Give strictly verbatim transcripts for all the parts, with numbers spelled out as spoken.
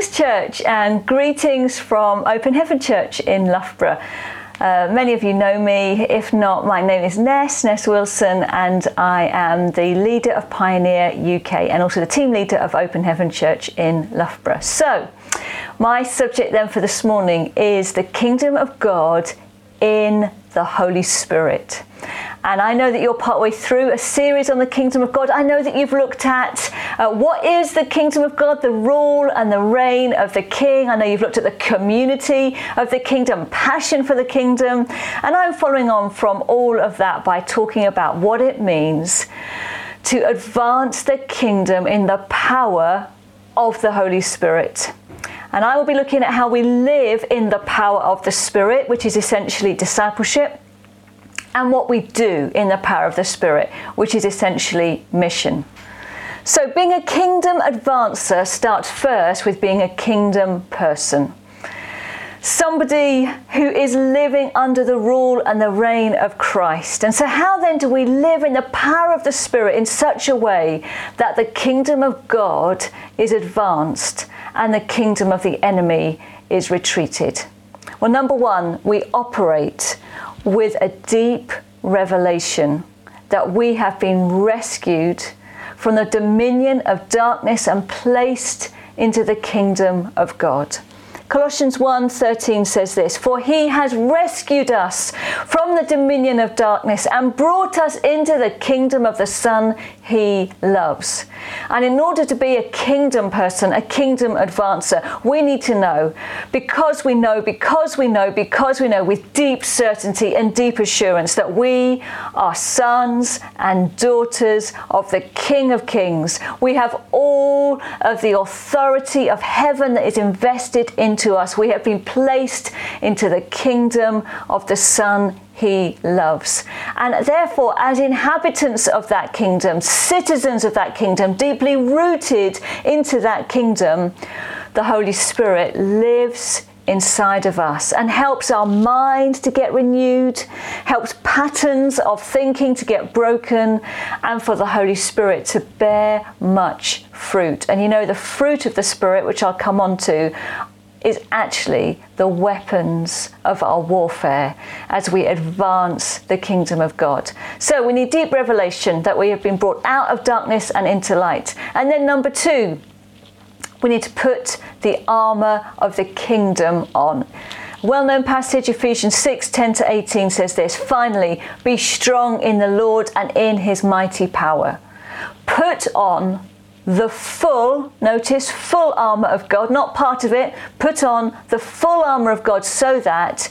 King's Church and greetings from Open Heaven Church in Loughborough. Uh, many of you know me. If not, my name is Ness, Ness Wilson, and I am the leader of Pioneer U K and also the team leader of Open Heaven Church in Loughborough. So, my subject then for this morning is the Kingdom of God in the Holy Spirit. And I know that you're partway through a series on the Kingdom of God. I know that you've looked at uh, what is the Kingdom of God, the rule and the reign of the King. I know you've looked at the community of the Kingdom, passion for the Kingdom. And I'm following on from all of that by talking about what it means to advance the Kingdom in the power of the Holy Spirit. And I will be looking at how we live in the power of the Spirit, which is essentially discipleship, and what we do in the power of the Spirit, which is essentially mission. So being a kingdom advancer starts first with being a kingdom person. Somebody who is living under the rule and the reign of Christ. And so how then do we live in the power of the Spirit in such a way that the kingdom of God is advanced and the kingdom of the enemy is retreated? Well, number one, we operate with a deep revelation that we have been rescued from the dominion of darkness and placed into the kingdom of God. Colossians one thirteen says this, "For he has rescued us from the dominion of darkness and brought us into the kingdom of the Son he loves." And in order to be a kingdom person, a kingdom advancer, we need to know, because we know, because we know, because we know with deep certainty and deep assurance that we are sons and daughters of the King of Kings. We have all of the authority of heaven that is invested in to us. We have been placed into the kingdom of the Son he loves. And therefore, as inhabitants of that kingdom, citizens of that kingdom, deeply rooted into that kingdom, the Holy Spirit lives inside of us and helps our mind to get renewed, helps patterns of thinking to get broken, and for the Holy Spirit to bear much fruit. And you know, the fruit of the Spirit, which I'll come on to, is actually the weapons of our warfare as we advance the kingdom of God. So we need deep revelation that we have been brought out of darkness and into light. And then number two, we need to put the armour of the kingdom on. Well-known passage, Ephesians six ten to eighteen says this, "Finally, be strong in the Lord and in his mighty power. Put on the full, notice, full armour of God, not part of it, put on the full armour of God so that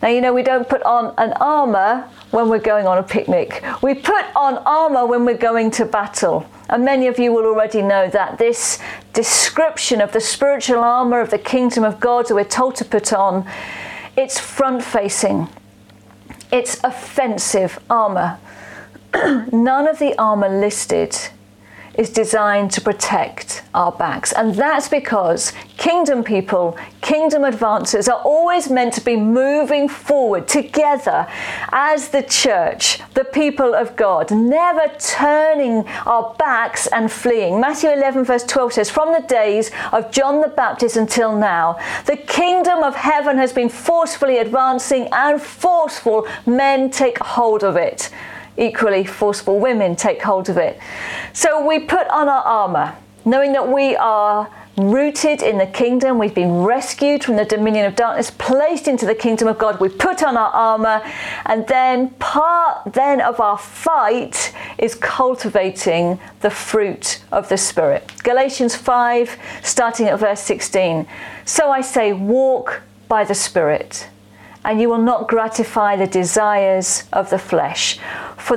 Now, you know, we don't put on an armour when we're going on a picnic. We put on armour when we're going to battle. And many of you will already know that this description of the spiritual armour of the kingdom of God that we're told to put on, it's front-facing. It's offensive armour. None of the armour listed is designed to protect our backs. And that's because kingdom people, kingdom advancers are always meant to be moving forward together as the church, the people of God, never turning our backs and fleeing. Matthew eleven verse twelve says, "From the days of John the Baptist until now, the kingdom of heaven has been forcefully advancing and forceful men take hold of it. Equally, forceful women take hold of it." So we put on our armour, knowing that we are rooted in the kingdom. We've been rescued from the dominion of darkness, placed into the kingdom of God. We put on our armour, and then part then of our fight is cultivating the fruit of the Spirit. Galatians five, starting at verse sixteen. So I say, walk by the Spirit, and you will not gratify the desires of the flesh. For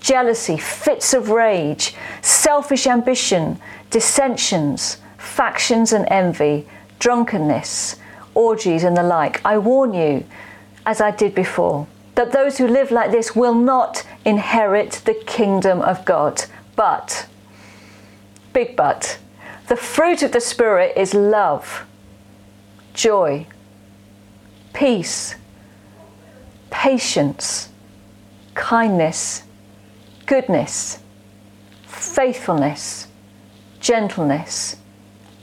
jealousy, fits of rage, selfish ambition, dissensions, factions and envy, drunkenness, orgies and the like. I warn you, as I did before, that those who live like this will not inherit the kingdom of God. But, big but, the fruit of the Spirit is love, joy, peace, patience, kindness, goodness, faithfulness, gentleness,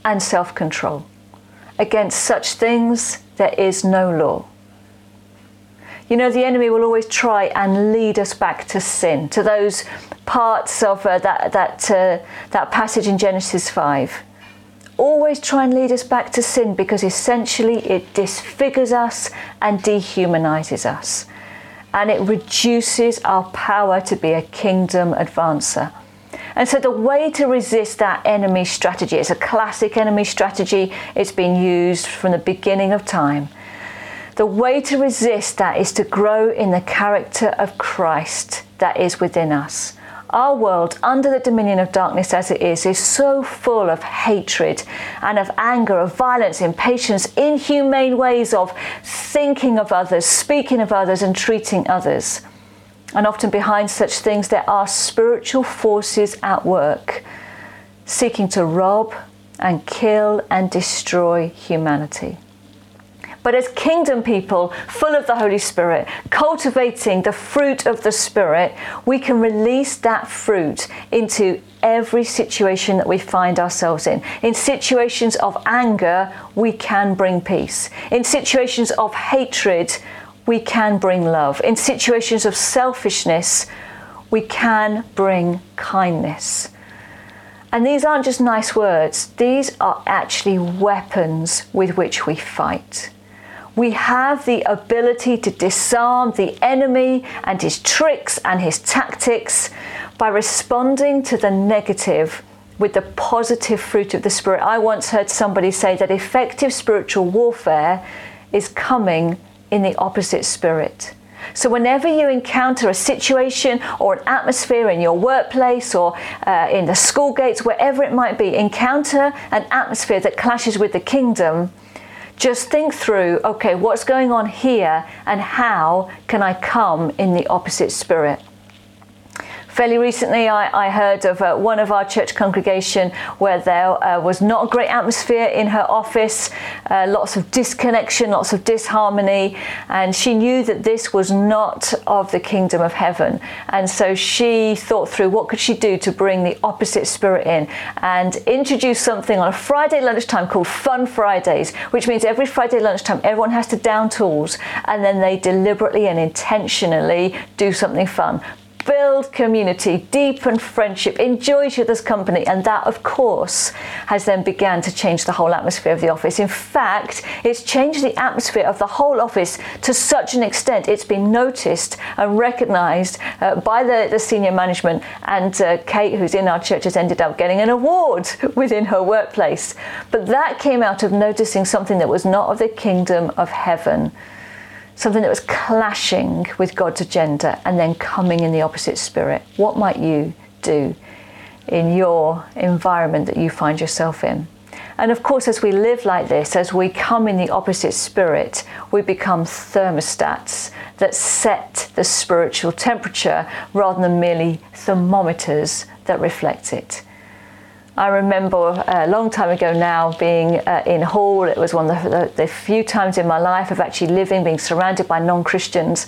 and self-control. Against such things there is no law. You know, the enemy will always try and lead us back to sin, to those parts of uh, that that uh, that passage in Genesis five. Always try and lead us back to sin, because essentially it disfigures us and dehumanizes us, and it reduces our power to be a kingdom advancer. And so the way to resist that enemy strategy, it's a classic enemy strategy, it's been used from the beginning of time. The way to resist that is to grow in the character of Christ that is within us. Our world, under the dominion of darkness as it is, is so full of hatred and of anger, of violence, impatience, inhumane ways of thinking of others, speaking of others, and treating others. And often behind such things there are spiritual forces at work, seeking to rob and kill and destroy humanity. But as kingdom people, full of the Holy Spirit, cultivating the fruit of the Spirit, we can release that fruit into every situation that we find ourselves in. In situations of anger, we can bring peace. In situations of hatred, we can bring love. In situations of selfishness, we can bring kindness. And these aren't just nice words. These are actually weapons with which we fight. We have the ability to disarm the enemy and his tricks and his tactics by responding to the negative with the positive fruit of the Spirit. I once heard somebody say that effective spiritual warfare is coming in the opposite spirit. So whenever you encounter a situation or an atmosphere in your workplace or uh, in the school gates, wherever it might be, encounter an atmosphere that clashes with the kingdom, just think through, okay, what's going on here and how can I come in the opposite spirit? Fairly recently, I, I heard of uh, one of our church congregation where there uh, was not a great atmosphere in her office, uh, lots of disconnection, lots of disharmony, and she knew that this was not of the kingdom of heaven. And so she thought through what could she do to bring the opposite spirit in, and introduced something on a Friday lunchtime called Fun Fridays, which means every Friday lunchtime, everyone has to down tools, and then they deliberately and intentionally do something fun. Build community, deepen friendship, enjoy each other's company, and that, of course, has then began to change the whole atmosphere of the office. In fact, it's changed the atmosphere of the whole office to such an extent it's been noticed and recognised uh, by the, the senior management, and uh, Kate, who's in our church, has ended up getting an award within her workplace. But that came out of noticing something that was not of the kingdom of heaven, something that was clashing with God's agenda, and then coming in the opposite spirit. What might you do in your environment that you find yourself in? And of course, as we live like this, as we come in the opposite spirit, we become thermostats that set the spiritual temperature rather than merely thermometers that reflect it. I remember a long time ago now being uh, in Hull. It was one of the, the, the few times in my life of actually living, being surrounded by non-Christians,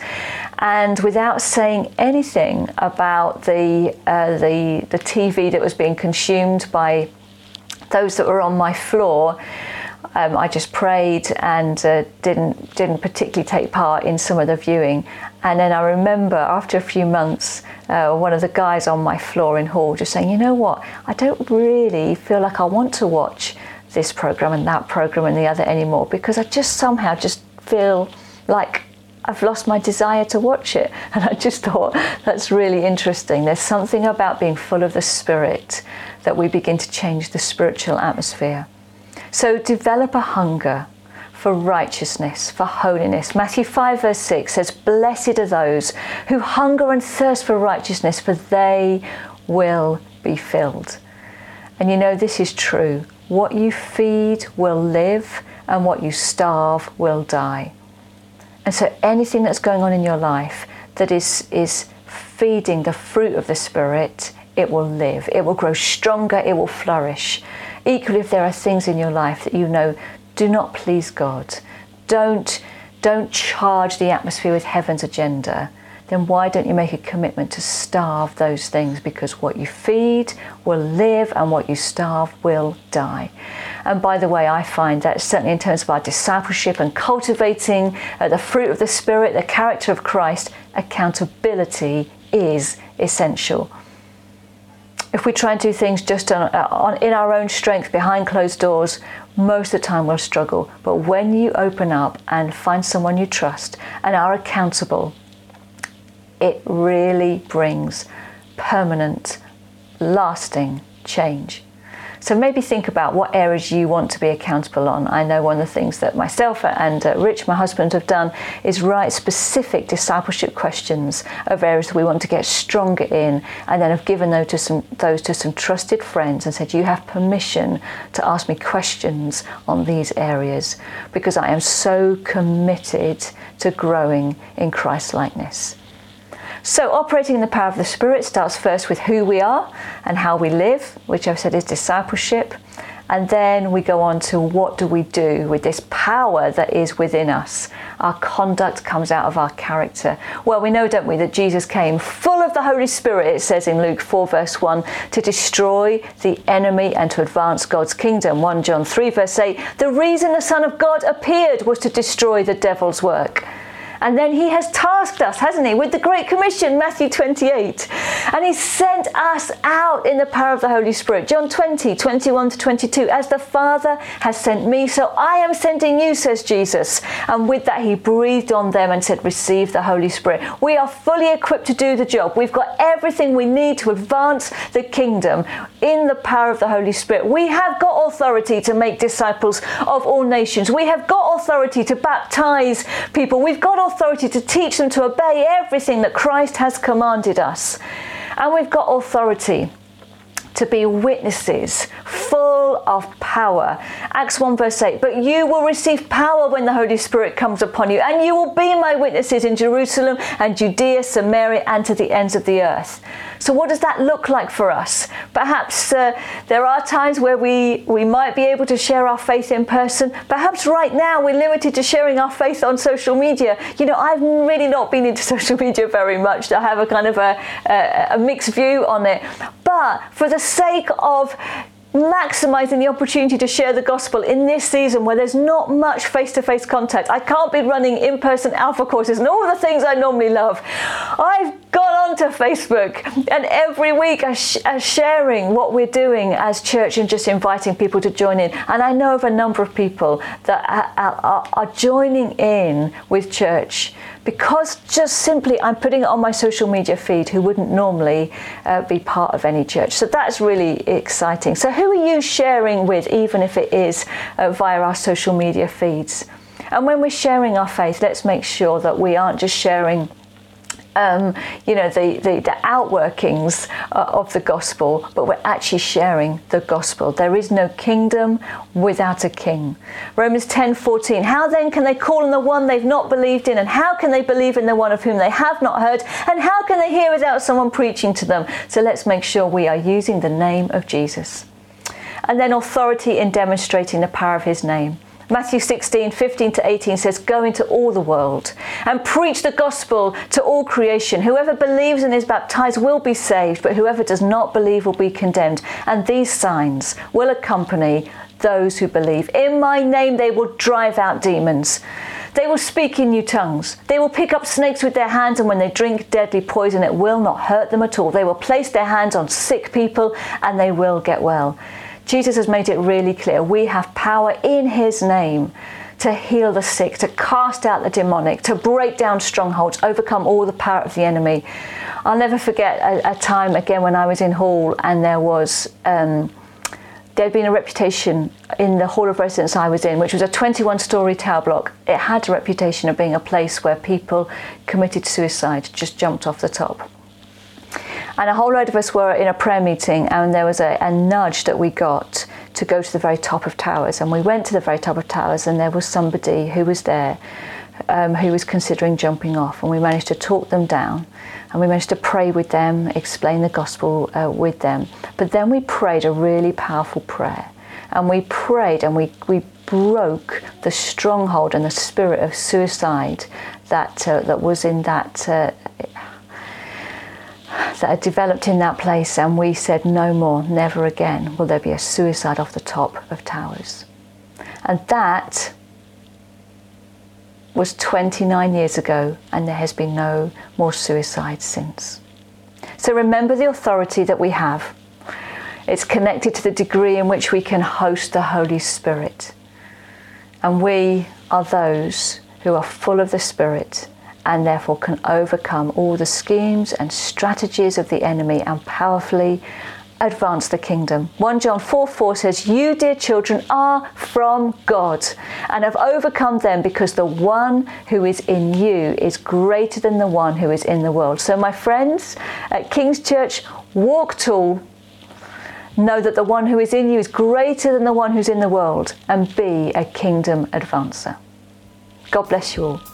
and without saying anything about the uh, the the T V that was being consumed by those that were on my floor. Um, I just prayed and uh, didn't didn't particularly take part in some of the viewing. And then I remember after a few months, uh, one of the guys on my floor in Hall just saying, you know what, I don't really feel like I want to watch this programme and that programme and the other anymore, because I just somehow just feel like I've lost my desire to watch it. And I just thought, that's really interesting. There's something about being full of the Spirit that we begin to change the spiritual atmosphere. So develop a hunger for righteousness, for holiness. Matthew five verse six says, blessed are those who hunger and thirst for righteousness, for they will be filled. And you know, this is true. What you feed will live, and what you starve will die. And so anything that's going on in your life that is, is feeding the fruit of the Spirit, it will live, it will grow stronger, it will flourish. Equally, if there are things in your life that you know do not please God, don't don't charge the atmosphere with heaven's agenda, then why don't you make a commitment to starve those things? Because what you feed will live, and what you starve will die. And by the way, I find that certainly in terms of our discipleship and cultivating uh, the fruit of the Spirit, the character of Christ, accountability is essential. If we try and do things just on, on, in our own strength behind closed doors, most of the time we'll struggle. But when you open up and find someone you trust and are accountable, it really brings permanent, lasting change. So maybe think about what areas you want to be accountable on. I know one of the things that myself and uh, Rich, my husband, have done is write specific discipleship questions of areas that we want to get stronger in, and then have given those to some, those to some trusted friends and said, you have permission to ask me questions on these areas, because I am so committed to growing in Christ-likeness. So operating in the power of the Spirit starts first with who we are and how we live, which I've said is discipleship. And then we go on to what do we do with this power that is within us. Our conduct comes out of our character. Well, we know, don't we, that Jesus came full of the Holy Spirit, it says in Luke four verse one, to destroy the enemy and to advance God's kingdom. First John three verse eight, the reason the Son of God appeared was to destroy the devil's work. And then he has tasked us, hasn't he, with the Great Commission, Matthew twenty-eight. And he sent us out in the power of the Holy Spirit. John twenty, twenty-one to twenty-two, as the Father has sent me, so I am sending you, says Jesus. And with that, he breathed on them and said, receive the Holy Spirit. We are fully equipped to do the job. We've got everything we need to advance the kingdom in the power of the Holy Spirit. We have got authority to make disciples of all nations. We have got authority to baptize people. We've got authority authority to teach them to obey everything that Christ has commanded us. And we've got authority to be witnesses full of power. Acts one verse eight, but you will receive power when the Holy Spirit comes upon you, and you will be my witnesses in Jerusalem and Judea, Samaria, and to the ends of the earth. So what does that look like for us? Perhaps uh, there are times where we, we might be able to share our faith in person. Perhaps right now we're limited to sharing our faith on social media. You know, I've really not been into social media very much. I have a kind of a, a, a mixed view on it. But for the sake of maximising the opportunity to share the gospel in this season where there's not much face-to-face contact, I can't be running in-person alpha courses and all the things I normally love. I've gone onto Facebook, and every week I'm sh- sharing what we're doing as church and just inviting people to join in. And I know of a number of people that are, are, are joining in with church because just simply I'm putting it on my social media feed, who wouldn't normally uh, be part of any church. So that's really exciting. So who are you sharing with, even if it is uh, via our social media feeds? And when we're sharing our faith, let's make sure that we aren't just sharing um, you know, the, the, the outworkings uh, of the gospel, but we're actually sharing the gospel. There is no kingdom without a king. Romans ten fourteen, how then can they call on the one they've not believed in? And how can they believe in the one of whom they have not heard? And how can they hear without someone preaching to them? So let's make sure we are using the name of Jesus. and then authority in demonstrating the power of his name. Matthew sixteen, fifteen to eighteen says, go into all the world and preach the gospel to all creation. Whoever believes and is baptized will be saved, but whoever does not believe will be condemned. And these signs will accompany those who believe. In my name they will drive out demons. They will speak in new tongues. They will pick up snakes with their hands, and when they drink deadly poison, it will not hurt them at all. They will place their hands on sick people and they will get well. Jesus has made it really clear we have power in his name to heal the sick, to cast out the demonic, to break down strongholds, overcome all the power of the enemy. I'll never forget a, a time again when I was in Hull, and there was um, there had been a reputation in the Hall of Residence I was in, which was a twenty-one storey tower block. It had a reputation of being a place where people committed suicide, just jumped off the top. And a whole load of us were in a prayer meeting, and there was a, a nudge that we got to go to the very top of towers. And we went to the very top of towers, and there was somebody who was there um, who was considering jumping off. And we managed to talk them down, and we managed to pray with them, explain the gospel uh, with them. But then we prayed a really powerful prayer. And we prayed and we, we broke the stronghold and the spirit of suicide that, uh, that was in that... Uh, that had developed in that place, and we said, no more, never again will there be a suicide off the top of towers. And that was twenty-nine years ago, and there has been no more suicide since. So remember the authority that we have. It's connected to the degree in which we can host the Holy Spirit. And we are those who are full of the Spirit, and therefore can overcome all the schemes and strategies of the enemy and powerfully advance the kingdom. First John four four says, you, dear children, are from God and have overcome them, because the one who is in you is greater than the one who is in the world. So my friends at King's Church, walk tall, know that the one who is in you is greater than the one who's in the world, and be a kingdom advancer. God bless you all.